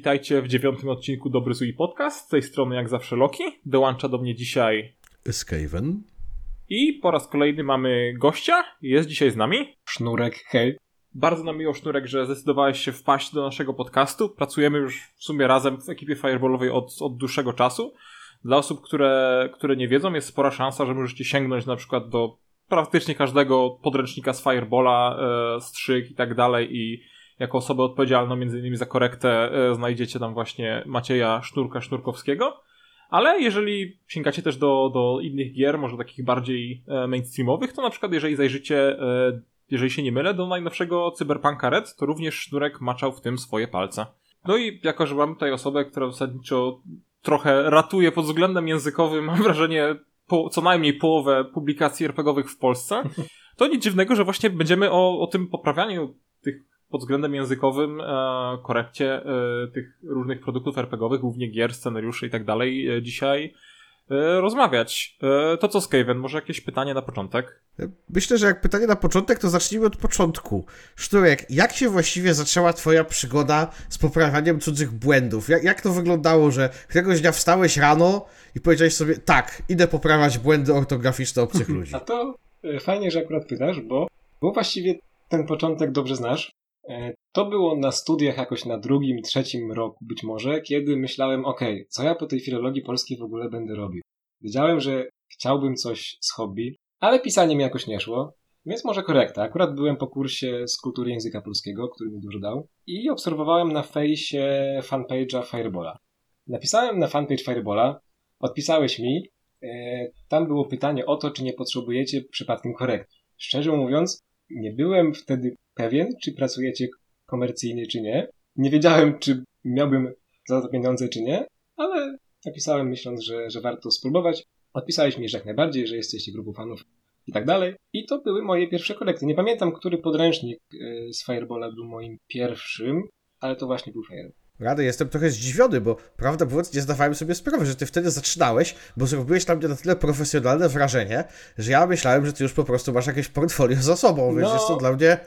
witajcie w 9. odcinku Dobry Sui Podcast. Z tej strony jak zawsze Loki. Dołącza do mnie dzisiaj Skaven. I po raz kolejny mamy gościa. Jest dzisiaj z nami Sznurek, hej. Bardzo nam miło, Sznurek, że zdecydowałeś się wpaść do naszego podcastu. Pracujemy już w sumie razem w ekipie Fireballowej od dłuższego czasu. Dla osób, które nie wiedzą, jest spora szansa, że możecie sięgnąć na przykład do praktycznie każdego podręcznika z Fireballa, strzyk i tak dalej, i jako osobę odpowiedzialną między innymi za korektę znajdziecie tam właśnie Macieja Sznurka-Sznurkowskiego. Ale jeżeli sięgacie też do innych gier, może takich bardziej mainstreamowych, to na przykład jeżeli zajrzycie, jeżeli się nie mylę, do najnowszego Cyberpunka Red, to również Sznurek maczał w tym swoje palce. No i jako, że mam tutaj osobę, która zasadniczo trochę ratuje pod względem językowym, mam wrażenie, co najmniej połowę publikacji RPGowych w Polsce, to nic dziwnego, że właśnie będziemy o tym poprawianiu tych pod względem językowym, korekcie tych różnych produktów RPGowych, głównie gier, scenariuszy i tak dalej, dzisiaj rozmawiać. To co, Skaven, może jakieś pytanie na początek? Myślę, że jak pytanie na początek, to zacznijmy od początku. Sznurek, jak się właściwie zaczęła twoja przygoda z poprawianiem cudzych błędów? Jak to wyglądało, że któregoś dnia wstałeś rano i powiedziałeś sobie, tak, idę poprawiać błędy ortograficzne obcych ludzi? A to fajnie, że akurat pytasz, bo właściwie ten początek dobrze znasz. To było na studiach jakoś na drugim, trzecim roku być może, kiedy myślałem, okej, co ja po tej filologii polskiej w ogóle będę robił? Wiedziałem, że chciałbym coś z hobby, ale pisanie mi jakoś nie szło, więc może korekta. Akurat byłem po kursie z Kultury Języka Polskiego, który mi dużo dał, i obserwowałem na fejsie fanpage'a Fireballa. Napisałem na fanpage Fireballa, odpisałeś mi, tam było pytanie o to, czy nie potrzebujecie przypadkiem korekty. Szczerze mówiąc, nie byłem wtedy pewien, czy pracujecie komercyjnie, czy nie. Nie wiedziałem, czy miałbym za to pieniądze, czy nie, ale napisałem, myśląc, że warto spróbować. Odpisałeś mi, że jak najbardziej, że jesteście grupą fanów i tak dalej. I to były moje pierwsze korekty. Nie pamiętam, który podręcznik z Fireballa był moim pierwszym, ale to właśnie był Fireball. Rady, jestem trochę zdziwiony, bo prawdę mówiąc nie zdawałem sobie sprawy, że ty wtedy zaczynałeś, bo zrobiłeś na mnie na tyle profesjonalne wrażenie, że ja myślałem, że ty już po prostu masz jakieś portfolio za sobą, więc jest to dla mnie,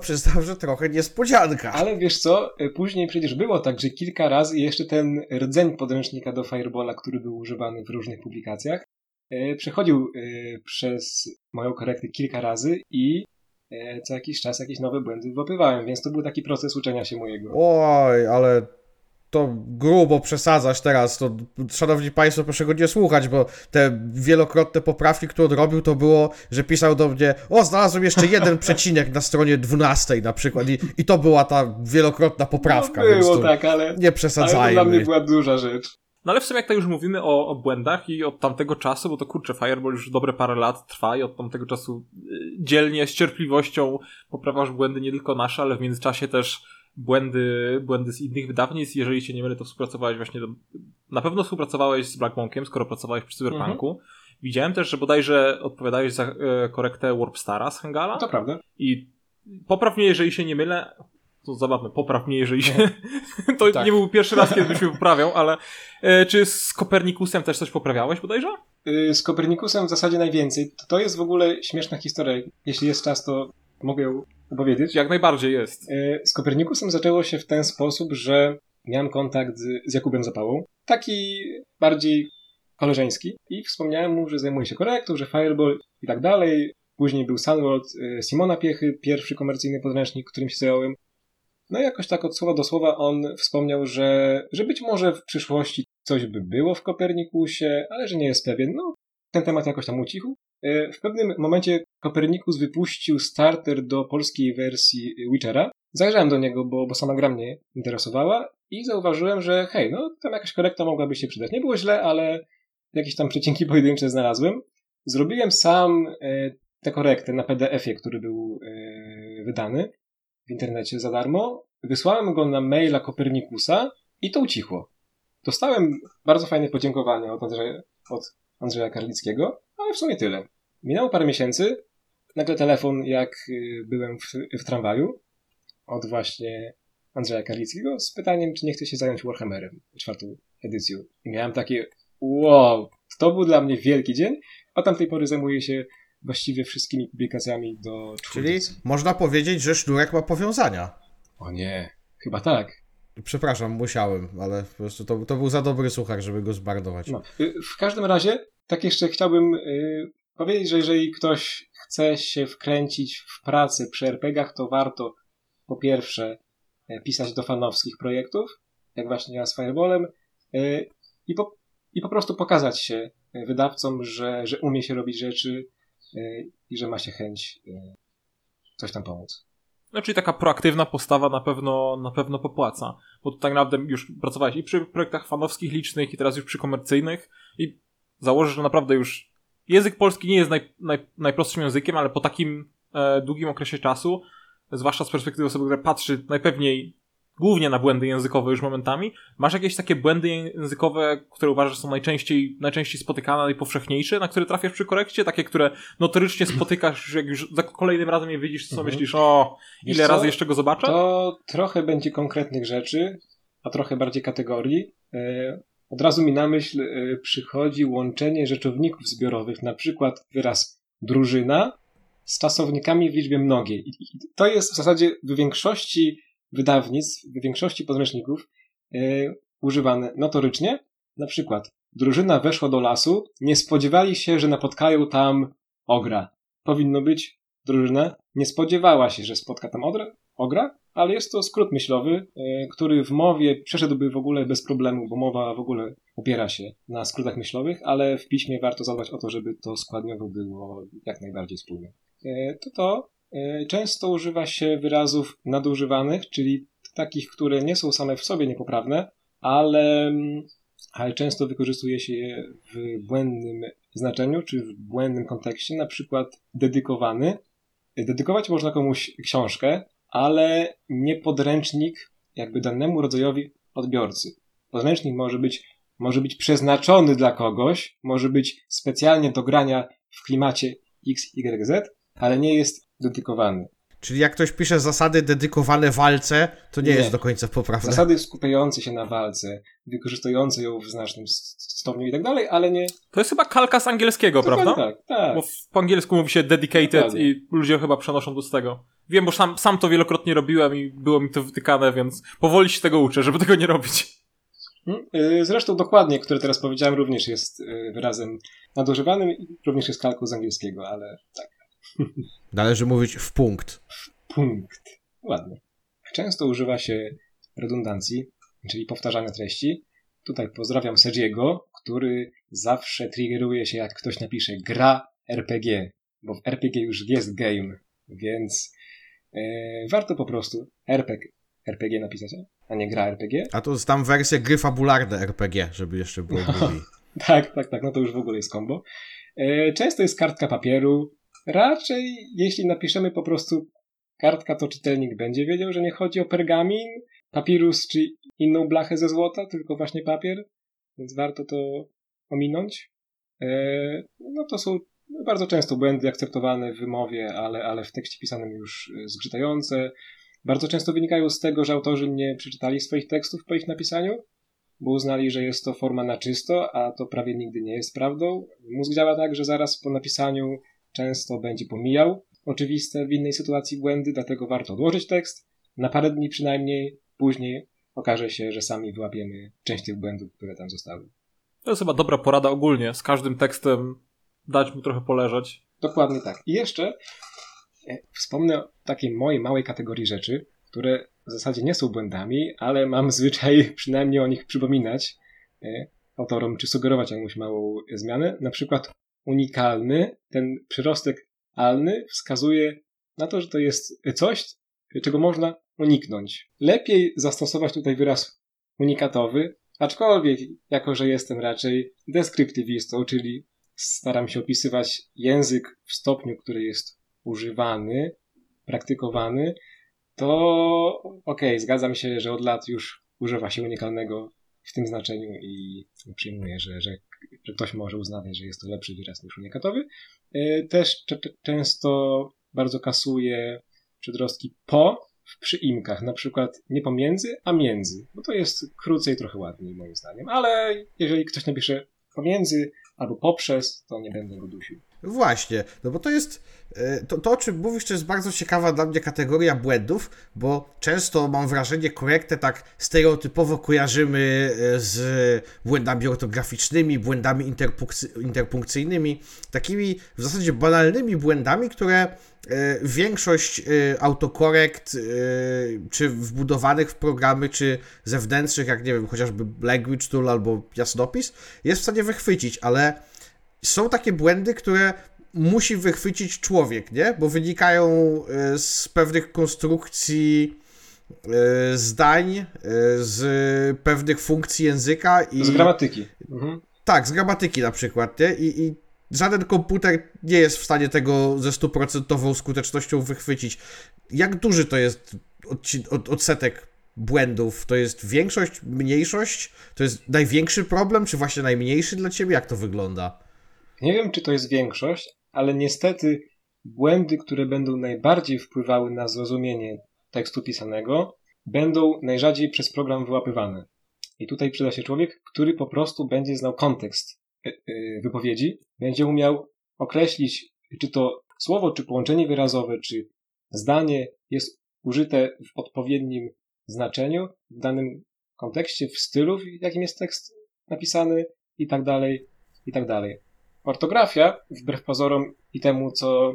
przyznam, że trochę niespodzianka. Ale wiesz co, później przecież było tak, że kilka razy jeszcze ten rdzeń podręcznika do Fireballa, który był używany w różnych publikacjach, przechodził przez moją korektę kilka razy i co jakiś czas jakieś nowe błędy wyłapywałem, więc to był taki proces uczenia się mojego. Oj, ale to grubo przesadzasz teraz, to szanowni państwo, proszę go nie słuchać, bo te wielokrotne poprawki, które odrobił, to było, że pisał do mnie, o, znalazłem jeszcze jeden przecinek na stronie 12 na przykład, i to była ta wielokrotna poprawka, no, było, więc to tak, ale nie przesadzajmy. Ale to dla mnie była duża rzecz. No ale w sumie jak to już mówimy o błędach i od tamtego czasu, bo to kurczę, Fireball już dobre parę lat trwa i od tamtego czasu dzielnie, z cierpliwością poprawiasz błędy nie tylko nasze, ale w międzyczasie też błędy z innych wydawnictw. Jeżeli się nie mylę, to współpracowałeś właśnie, na pewno współpracowałeś z Blackmonkiem, skoro pracowałeś przy Cyberpunku. Mhm. Widziałem też, że bodajże odpowiadałeś za korektę Warpstara z Hangala. To prawda. I popraw mnie, jeżeli się nie mylę. To zabawne, popraw mnie, jeżeli się... To tak. Nie był pierwszy raz, kiedy byś mnie poprawiał, ale czy z Kopernikusem też coś poprawiałeś bodajże? Z Kopernikusem w zasadzie najwięcej. To jest w ogóle śmieszna historia. Jeśli jest czas, to mogę ją opowiedzieć. Jak najbardziej jest. Z Kopernikusem zaczęło się w ten sposób, że miałem kontakt z Jakubem Zapałą. Taki bardziej koleżeński. I wspomniałem mu, że zajmuje się korektą, że Fireball i tak dalej. Później był Sunworld, Simona Piechy, pierwszy komercyjny podręcznik, którym się zająłem. No jakoś tak od słowa do słowa on wspomniał, że być może w przyszłości coś by było w Kopernikusie, ale że nie jest pewien. No, ten temat jakoś tam ucichł. W pewnym momencie Kopernikus wypuścił starter do polskiej wersji Witchera. Zajrzałem do niego, bo sama gra mnie interesowała i zauważyłem, że hej, no tam jakaś korekta mogłaby się przydać. Nie było źle, ale jakieś tam przecinki pojedyncze znalazłem. Zrobiłem sam tę korektę na PDF-ie, który był wydany w internecie za darmo, wysłałem go na maila Kopernikusa i to ucichło. Dostałem bardzo fajne podziękowanie od Andrzeja Karlickiego, ale w sumie tyle. Minęło parę miesięcy, nagle telefon, jak byłem w tramwaju, od właśnie Andrzeja Karlickiego z pytaniem, czy nie chce się zająć Warhammerem, 4. edycją. I miałem takie wow, to był dla mnie wielki dzień, a od tamtej pory zajmuję się właściwie wszystkimi publikacjami do 4. Czyli można powiedzieć, że Sznurek ma powiązania. O nie, chyba tak. Przepraszam, musiałem, ale po prostu to był za dobry suchar, żeby go zbardować. No. W każdym razie, tak jeszcze chciałbym powiedzieć, że jeżeli ktoś chce się wkręcić w pracę przy RPG-ach, to warto po pierwsze pisać do fanowskich projektów, jak właśnie ja z Fireballem, i po prostu pokazać się wydawcom, że umie się robić rzeczy i że ma się chęć coś tam pomóc. No, czyli taka proaktywna postawa na pewno popłaca, bo tu tak naprawdę już pracowałeś i przy projektach fanowskich licznych i teraz już przy komercyjnych i założę, że naprawdę już język polski nie jest najprostszym językiem, ale po takim długim okresie czasu, zwłaszcza z perspektywy osoby, która patrzy najpewniej głównie na błędy językowe już momentami, masz jakieś takie błędy językowe, które uważasz, że są najczęściej spotykane, najpowszechniejsze, na które trafiasz przy korekcie? Takie, które notorycznie spotykasz, jak już za kolejnym razem je widzisz, co myślisz, ile razy jeszcze go zobaczę? To trochę będzie konkretnych rzeczy, a trochę bardziej kategorii. Od razu mi na myśl przychodzi łączenie rzeczowników zbiorowych, na przykład wyraz drużyna z czasownikami w liczbie mnogiej. I to jest w zasadzie w większości wydawnictw, w większości podręczników używane notorycznie. Na przykład drużyna weszła do lasu, nie spodziewali się, że napotkają tam ogra. Powinno być drużyna nie spodziewała się, że spotka tam ogra, ale jest to skrót myślowy, który w mowie przeszedłby w ogóle bez problemu, bo mowa w ogóle opiera się na skrótach myślowych, ale w piśmie warto zadbać o to, żeby to składniowo było jak najbardziej spójne. Często używa się wyrazów nadużywanych, czyli takich, które nie są same w sobie niepoprawne, ale często wykorzystuje się je w błędnym znaczeniu, czy w błędnym kontekście, na przykład dedykowany. Dedykować można komuś książkę, ale nie podręcznik jakby danemu rodzajowi odbiorcy. Podręcznik może być przeznaczony dla kogoś, może być specjalnie do grania w klimacie XYZ, ale nie jest dedykowany. Czyli jak ktoś pisze zasady dedykowane walce, to nie jest do końca poprawne. Zasady skupiające się na walce, wykorzystujące ją w znacznym stopniu i tak dalej, ale nie... To jest chyba kalka z angielskiego, prawda? Tak. Bo po angielsku mówi się dedicated i ludzie chyba przenoszą to z tego. Wiem, bo sam to wielokrotnie robiłem i było mi to wytykane, więc powoli się tego uczę, żeby tego nie robić. Zresztą dokładnie, które teraz powiedziałem, również jest wyrazem nadużywanym i również jest kalką z angielskiego, ale tak. Należy mówić w punkt. W punkt. Ładnie. Często używa się redundancji, czyli powtarzania treści. Tutaj pozdrawiam Sergiego, który zawsze triggeruje się, jak ktoś napisze gra RPG, bo w RPG już jest game, więc warto po prostu RPG napisać, a nie gra RPG. A to tam wersja gry fabularne RPG, żeby jeszcze było drugi. Tak, no to już w ogóle jest combo. Często jest kartka papieru. Raczej, jeśli napiszemy po prostu kartka, to czytelnik będzie wiedział, że nie chodzi o pergamin, papirus czy inną blachę ze złota, tylko właśnie papier, więc warto to ominąć. No to są bardzo często błędy akceptowane w wymowie, ale w tekście pisanym już zgrzytające. Bardzo często wynikają z tego, że autorzy nie przeczytali swoich tekstów po ich napisaniu, bo uznali, że jest to forma na czysto, a to prawie nigdy nie jest prawdą. Mózg działa tak, że zaraz po napisaniu często będzie pomijał oczywiste w innej sytuacji błędy, dlatego warto odłożyć tekst na parę dni przynajmniej. Później okaże się, że sami wyłapiemy część tych błędów, które tam zostały. To jest chyba dobra porada ogólnie. Z każdym tekstem dać mu trochę poleżeć. Dokładnie tak. I jeszcze wspomnę o takiej mojej małej kategorii rzeczy, które w zasadzie nie są błędami, ale mam zwyczaj przynajmniej o nich przypominać autorom, czy sugerować jakąś małą zmianę. Na przykład unikalny, ten przyrostek alny wskazuje na to, że to jest coś, czego można uniknąć. Lepiej zastosować tutaj wyraz unikatowy, aczkolwiek jako, że jestem raczej deskryptywistą, czyli staram się opisywać język w stopniu, który jest używany, praktykowany, to zgadzam się, że od lat już używa się unikalnego w tym znaczeniu i przyjmuję, że ktoś może uznawać, że jest to lepszy wyraz niż unikatowy. Też często bardzo kasuje przedrostki po w przyimkach, na przykład nie pomiędzy, a między, bo to jest krócej, trochę ładniej moim zdaniem, ale jeżeli ktoś napisze pomiędzy albo poprzez, to nie będę go dusił. Właśnie, no bo to jest, to o czym mówisz, to jest bardzo ciekawa dla mnie kategoria błędów, bo często mam wrażenie, korektę tak stereotypowo kojarzymy z błędami ortograficznymi, błędami interpunkcyjnymi, takimi w zasadzie banalnymi błędami, które większość autokorekt, czy wbudowanych w programy, czy zewnętrznych, jak nie wiem, chociażby Language Tool albo Jasnopis, jest w stanie wychwycić, ale są takie błędy, które musi wychwycić człowiek, nie? Bo wynikają z pewnych konstrukcji zdań, z pewnych funkcji języka. Z gramatyki. Mhm. Tak, z gramatyki na przykład, nie? I żaden komputer nie jest w stanie tego ze 100% skutecznością wychwycić. Jak duży to jest odsetek błędów? To jest większość, mniejszość? To jest największy problem, czy właśnie najmniejszy dla ciebie? Jak to wygląda? Nie wiem, czy to jest większość, ale niestety błędy, które będą najbardziej wpływały na zrozumienie tekstu pisanego, będą najrzadziej przez program wyłapywane. I tutaj przyda się człowiek, który po prostu będzie znał kontekst wypowiedzi, będzie umiał określić, czy to słowo, czy połączenie wyrazowe, czy zdanie jest użyte w odpowiednim znaczeniu, w danym kontekście, w stylu, w jakim jest tekst napisany i tak dalej, i tak dalej. Ortografia, wbrew pozorom i temu, co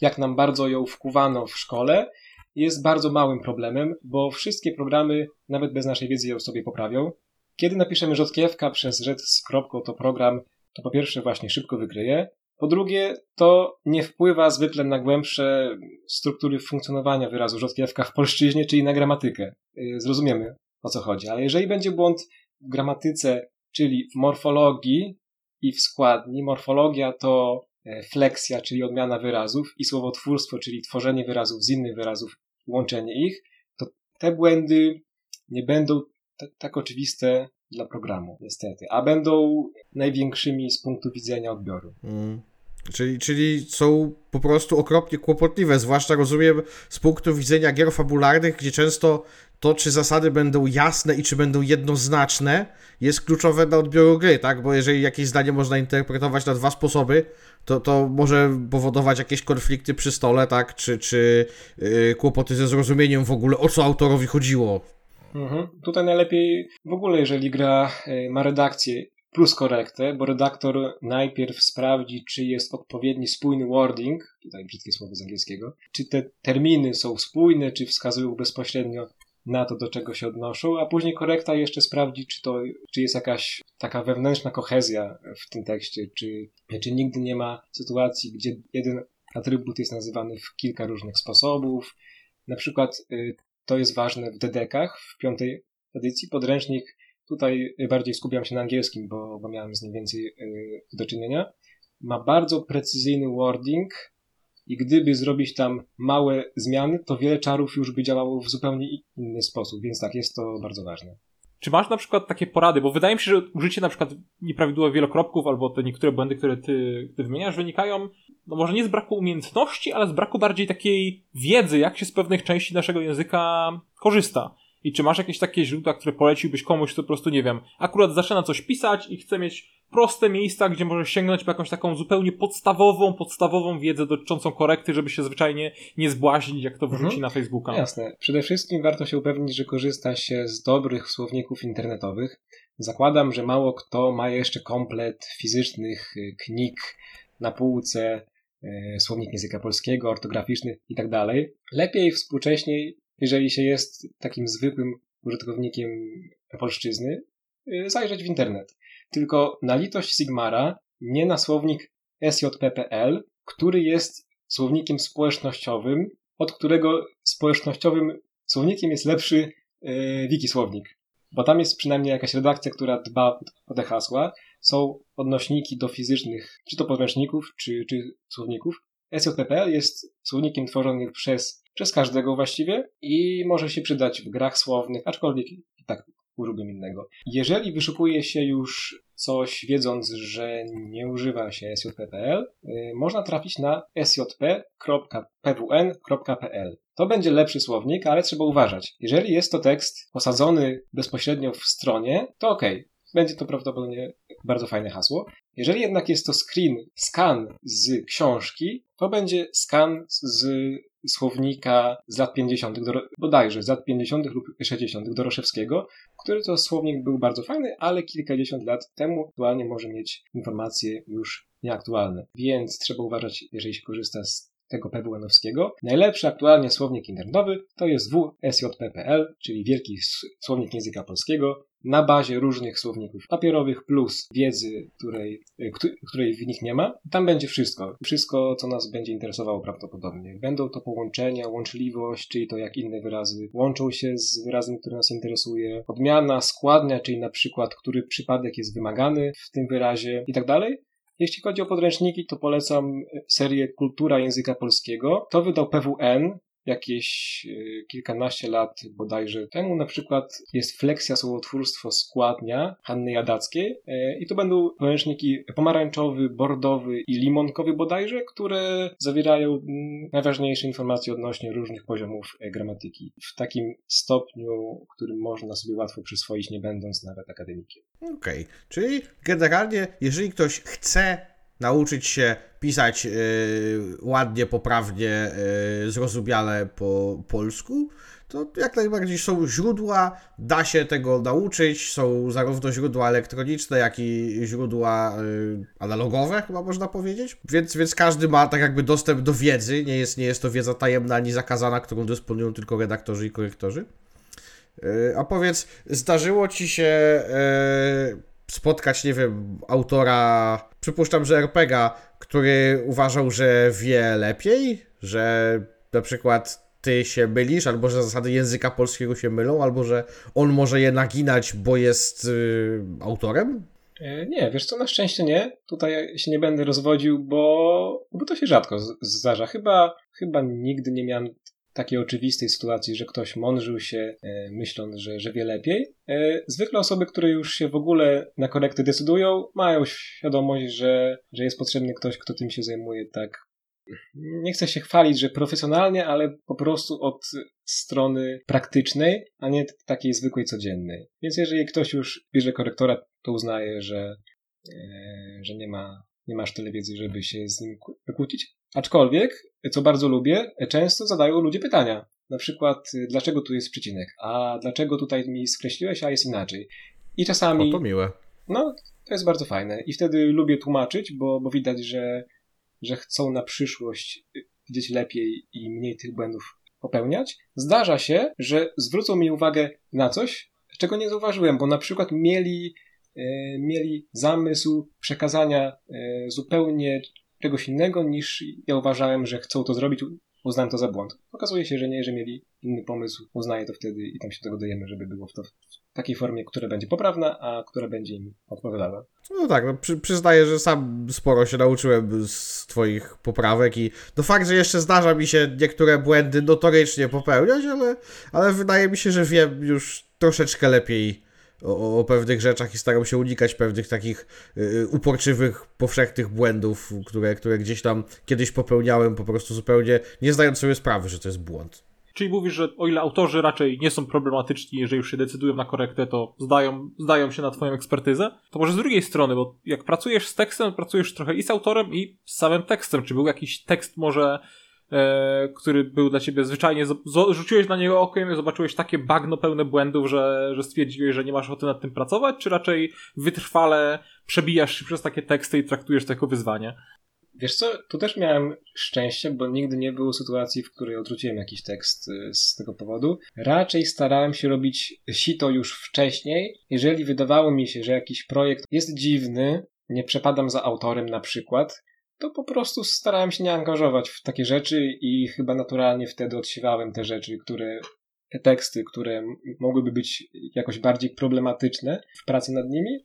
jak nam bardzo ją wkuwano w szkole, jest bardzo małym problemem, bo wszystkie programy, nawet bez naszej wiedzy, ją sobie poprawią. Kiedy napiszemy rzodkiewka przez rzecz z kropką, to program to po pierwsze właśnie szybko wykryje, po drugie to nie wpływa zwykle na głębsze struktury funkcjonowania wyrazu rzodkiewka w polszczyźnie, czyli na gramatykę. Zrozumiemy, o co chodzi, ale jeżeli będzie błąd w gramatyce, czyli w morfologii, i w składni. Morfologia to fleksja, czyli odmiana wyrazów i słowotwórstwo, czyli tworzenie wyrazów z innych wyrazów, łączenie ich, to te błędy nie będą tak oczywiste dla programu, niestety, a będą największymi z punktu widzenia odbioru. Czyli są po prostu okropnie kłopotliwe, zwłaszcza rozumiem z punktu widzenia gier fabularnych, gdzie często to, czy zasady będą jasne i czy będą jednoznaczne, jest kluczowe dla odbioru gry, tak? Bo jeżeli jakieś zdanie można interpretować na dwa sposoby, to może powodować jakieś konflikty przy stole, tak? Czy kłopoty ze zrozumieniem w ogóle, o co autorowi chodziło. Mhm. Tutaj najlepiej w ogóle, jeżeli gra ma redakcję plus korektę, bo redaktor najpierw sprawdzi, czy jest odpowiedni spójny wording, tutaj brzydkie słowo z angielskiego, czy te terminy są spójne, czy wskazują bezpośrednio na to, do czego się odnoszą, a później korekta jeszcze sprawdzi, czy jest jakaś taka wewnętrzna kohezja w tym tekście, czy nigdy nie ma sytuacji, gdzie jeden atrybut jest nazywany w kilka różnych sposobów. Na przykład to jest ważne w DDK-ach, w 5. edycji podręcznik. Tutaj bardziej skupiam się na angielskim, bo miałem z nim więcej do czynienia. Ma bardzo precyzyjny wording i gdyby zrobić tam małe zmiany, to wiele czarów już by działało w zupełnie inny sposób, więc tak, jest to bardzo ważne. Czy masz na przykład takie porady, bo wydaje mi się, że użycie na przykład nieprawidłowych wielokropków albo te niektóre błędy, które ty wymieniasz, wynikają, no może nie z braku umiejętności, ale z braku bardziej takiej wiedzy, jak się z pewnych części naszego języka korzysta. I czy masz jakieś takie źródła, które poleciłbyś komuś, kto po prostu, nie wiem, akurat zaczyna coś pisać i chce mieć proste miejsca, gdzie może sięgnąć po jakąś taką zupełnie podstawową wiedzę dotyczącą korekty, żeby się zwyczajnie nie zbłaźnić, jak to wrzuci na Facebooka. Jasne. Przede wszystkim warto się upewnić, że korzysta się z dobrych słowników internetowych. Zakładam, że mało kto ma jeszcze komplet fizycznych kníg na półce, słownik języka polskiego, ortograficzny i tak dalej. Lepiej współcześniej, jeżeli się jest takim zwykłym użytkownikiem polszczyzny, zajrzeć w internet. Tylko na litość Sigmara, nie na słownik sjp.pl, który jest słownikiem społecznościowym, od którego społecznościowym słownikiem jest lepszy wikisłownik. Bo tam jest przynajmniej jakaś redakcja, która dba o te hasła. Są odnośniki do fizycznych, czy to podręczników, czy słowników. sjp.pl jest słownikiem tworzonym przez każdego właściwie i może się przydać w grach słownych, aczkolwiek i tak używam innego. Jeżeli wyszukuje się już coś, wiedząc, że nie używa się sjp.pl, można trafić na sjp.pwn.pl. To będzie lepszy słownik, ale trzeba uważać. Jeżeli jest to tekst osadzony bezpośrednio w stronie, to okej. będzie to prawdopodobnie bardzo fajne hasło. Jeżeli jednak jest to skan z książki, to będzie skan z słownika z lat 50., bodajże z lat 50. lub 60. Doroszewskiego, który to słownik był bardzo fajny, ale kilkadziesiąt lat temu aktualnie może mieć informacje już nieaktualne. Więc trzeba uważać, jeżeli się korzysta z tego PWN-owskiego. Najlepszy aktualnie słownik internetowy to jest wsjp.pl, czyli Wielki Słownik Języka Polskiego, na bazie różnych słowników papierowych plus wiedzy, której w nich nie ma. Tam będzie wszystko, co nas będzie interesowało prawdopodobnie. Będą to połączenia, łączliwość, czyli to jak inne wyrazy łączą się z wyrazem, który nas interesuje, odmiana, składnia, czyli na przykład, który przypadek jest wymagany w tym wyrazie i tak dalej. Jeśli chodzi o podręczniki, to polecam serię Kultura Języka Polskiego. To wydał PWN jakieś kilkanaście lat bodajże temu. Na przykład jest Fleksja Słowotwórstwo Składnia Hanny Jadackiej. I to będą podręczniki pomarańczowy, bordowy i limonkowy bodajże, które zawierają najważniejsze informacje odnośnie różnych poziomów gramatyki. W takim stopniu, który można sobie łatwo przyswoić, nie będąc nawet akademikiem. Okej. Czyli generalnie, jeżeli ktoś chce nauczyć się pisać ładnie, poprawnie, zrozumiale po polsku, to jak najbardziej są źródła, da się tego nauczyć, są zarówno źródła elektroniczne, jak i źródła analogowe, chyba można powiedzieć, więc każdy ma tak jakby dostęp do wiedzy, nie jest to wiedza tajemna ani zakazana, którą dysponują tylko redaktorzy i korektorzy. A powiedz, zdarzyło ci się spotkać, nie wiem, autora, przypuszczam, że RPGa, który uważał, że wie lepiej, że na przykład ty się mylisz, albo że zasady języka polskiego się mylą, albo że on może je naginać, bo jest autorem? Nie, wiesz co, na szczęście nie. Tutaj się nie będę rozwodził, bo to się rzadko zdarza. Chyba nigdy nie miałem takiej oczywistej sytuacji, że ktoś mądrzył się, myśląc, że wie lepiej. Zwykle osoby, które już się w ogóle na korekty decydują, mają świadomość, że jest potrzebny ktoś, kto tym się zajmuje tak. Nie chcę się chwalić, że profesjonalnie, ale po prostu od strony praktycznej, a nie takiej zwykłej codziennej. Więc jeżeli ktoś już bierze korektora, to uznaje, że nie masz tyle wiedzy, żeby się z nim kłócić. Aczkolwiek, co bardzo lubię, często zadają ludzie pytania. Na przykład, dlaczego tu jest przecinek? A dlaczego tutaj mi skreśliłeś, a jest inaczej? I czasami... O, to miłe. No, to jest bardzo fajne. I wtedy lubię tłumaczyć, bo widać, że chcą na przyszłość widzieć lepiej i mniej tych błędów popełniać. Zdarza się, że zwrócą mi uwagę na coś, czego nie zauważyłem, bo na przykład mieli zamysł przekazania zupełnie czegoś innego niż ja uważałem, że chcą to zrobić, uznałem to za błąd. Okazuje się, że nie, że mieli inny pomysł, uznaję to wtedy i tam się dogadujemy, żeby było to w takiej formie, która będzie poprawna, a która będzie im odpowiadała. No tak, no przyznaję, że sam sporo się nauczyłem z twoich poprawek i no fakt, że jeszcze zdarza mi się niektóre błędy notorycznie popełniać, ale wydaje mi się, że wiem już troszeczkę lepiej o pewnych rzeczach i staram się unikać pewnych takich uporczywych, powszechnych błędów, które gdzieś tam kiedyś popełniałem, po prostu zupełnie nie zdając sobie sprawy, że to jest błąd. Czyli mówisz, że o ile autorzy raczej nie są problematyczni, jeżeli już się decydują na korektę, to zdają się na twoją ekspertyzę, to może z drugiej strony, bo jak pracujesz z tekstem, pracujesz trochę i z autorem, i z samym tekstem. Czy był jakiś tekst może, który był dla ciebie zwyczajnie, rzuciłeś na niego okiem i zobaczyłeś takie bagno pełne błędów, że stwierdziłeś, że nie masz ochoty nad tym pracować, czy raczej wytrwale przebijasz się przez takie teksty i traktujesz to jako wyzwanie? Wiesz co, tu też miałem szczęście, bo nigdy nie było sytuacji, w której odrzuciłem jakiś tekst z tego powodu. Raczej starałem się robić sito już wcześniej. Jeżeli wydawało mi się, że jakiś projekt jest dziwny, nie przepadam za autorem na przykład, to po prostu starałem się nie angażować w takie rzeczy i chyba naturalnie wtedy odsiewałem te rzeczy, te teksty, które mogłyby być jakoś bardziej problematyczne w pracy nad nimi,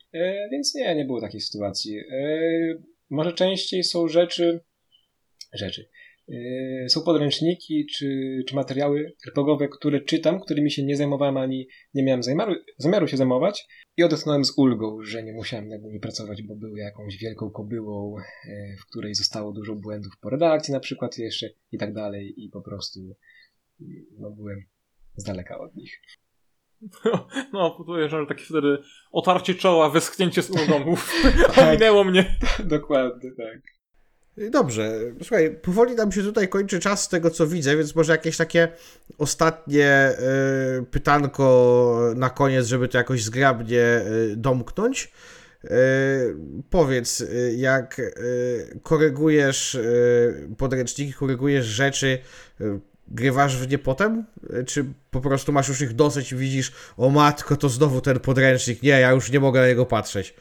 więc nie było takiej sytuacji. Może częściej są są podręczniki czy materiały RPGowe, które czytam, którymi się nie zajmowałem ani nie miałem zamiaru się zajmować i odetchnąłem z ulgą, że nie musiałem nad nimi pracować, bo były jakąś wielką kobyłą, w której zostało dużo błędów po redakcji na przykład jeszcze i tak dalej i po prostu byłem z daleka od nich. No, podejrzewam, że taki wtedy otarcie czoła, westchnięcie z ulgą. Ominęło mnie. Dokładnie, tak. Dobrze, słuchaj, powoli nam się tutaj kończy czas z tego, co widzę, więc może jakieś takie ostatnie pytanko na koniec, żeby to jakoś zgrabnie domknąć. Powiedz, jak korygujesz podręczniki, korygujesz rzeczy, grywasz w nie potem? Czy po prostu masz już ich dosyć i widzisz, o matko, to znowu ten podręcznik, nie, ja już nie mogę na niego patrzeć.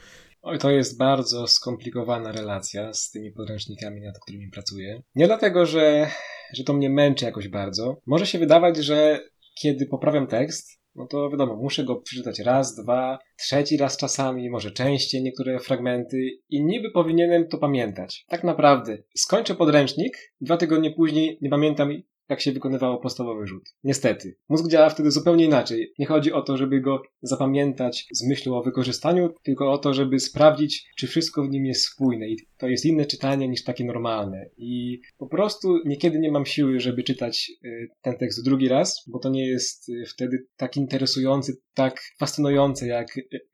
Oj, to jest bardzo skomplikowana relacja z tymi podręcznikami, nad którymi pracuję. Nie dlatego, że to mnie męczy jakoś bardzo. Może się wydawać, że kiedy poprawiam tekst, no to wiadomo, muszę go przeczytać raz, dwa, trzeci raz czasami, może częściej niektóre fragmenty i niby powinienem to pamiętać. Tak naprawdę skończę podręcznik, 2 tygodnie później nie pamiętam, jak się wykonywało podstawowy rzut. Niestety. Mózg działa wtedy zupełnie inaczej. Nie chodzi o to, żeby go zapamiętać z myślą o wykorzystaniu, tylko o to, żeby sprawdzić, czy wszystko w nim jest spójne. I to jest inne czytanie niż takie normalne. I po prostu niekiedy nie mam siły, żeby czytać ten tekst drugi raz, bo to nie jest wtedy tak interesujący, tak fascynujące, jak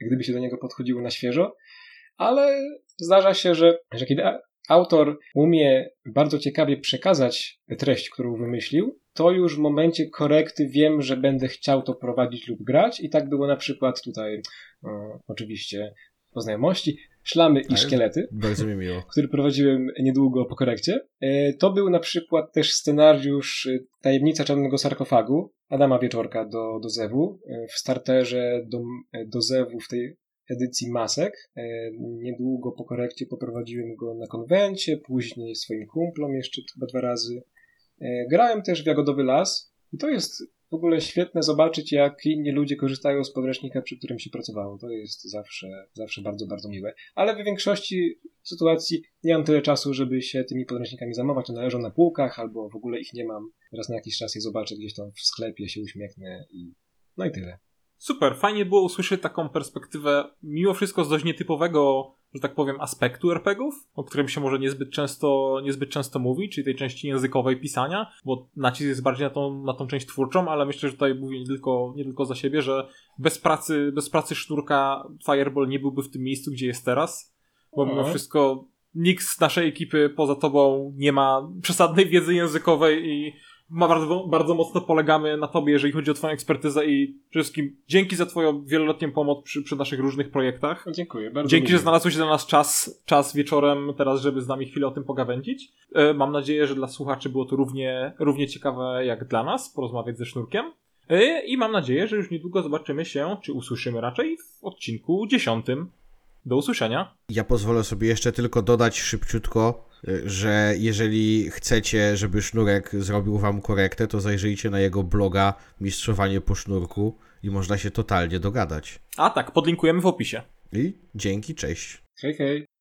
gdyby się do niego podchodziło na świeżo. Ale zdarza się, że kiedy autor umie bardzo ciekawie przekazać treść, którą wymyślił, to już w momencie korekty wiem, że będę chciał to prowadzić lub grać i tak było na przykład tutaj oczywiście po znajomości Szlamy i szkielety, bardzo mi miło, który prowadziłem niedługo po korekcie. To był na przykład też scenariusz Tajemnica Czarnego Sarkofagu Adama Wieczorka do Zewu. W starterze do Zewu w tej edycji masek. Niedługo po korekcie poprowadziłem go na konwencie, później swoim kumplom jeszcze chyba 2 razy. Grałem też w Jagodowy Las i to jest w ogóle świetne zobaczyć, jak inni ludzie korzystają z podręcznika, przy którym się pracowało. To jest zawsze bardzo, bardzo miłe. Ale w większości sytuacji nie mam tyle czasu, żeby się tymi podręcznikami zajmować. One leżą na półkach albo w ogóle ich nie mam. Raz na jakiś czas je zobaczę gdzieś tam w sklepie, się uśmiechnę i no i tyle. Super, fajnie było usłyszeć taką perspektywę mimo wszystko z dość nietypowego, że tak powiem, aspektu RPG-ów, o którym się może niezbyt często mówi, czyli tej części językowej pisania, bo nacisk jest bardziej na tą część twórczą, ale myślę, że tutaj mówię nie tylko za siebie, że bez pracy Sznurka Fireball nie byłby w tym miejscu, gdzie jest teraz, bo mimo wszystko nikt z naszej ekipy poza tobą nie ma przesadnej wiedzy językowej i bardzo, bardzo mocno polegamy na tobie, jeżeli chodzi o twoją ekspertyzę i przede wszystkim dzięki za twoją wieloletnią pomoc przy naszych różnych projektach. Dziękuję bardzo. Dzięki, że znalazłeś dla nas czas wieczorem teraz, żeby z nami chwilę o tym pogawędzić. Mam nadzieję, że dla słuchaczy było to równie ciekawe jak dla nas porozmawiać ze Sznurkiem. I mam nadzieję, że już niedługo zobaczymy się, czy usłyszymy raczej w odcinku 10. Do usłyszenia. Ja pozwolę sobie jeszcze tylko dodać szybciutko, że jeżeli chcecie, żeby Sznurek zrobił wam korektę, to zajrzyjcie na jego bloga Mistrzowanie po Sznurku i można się totalnie dogadać. A tak, podlinkujemy w opisie. I dzięki, cześć. Hej, hej.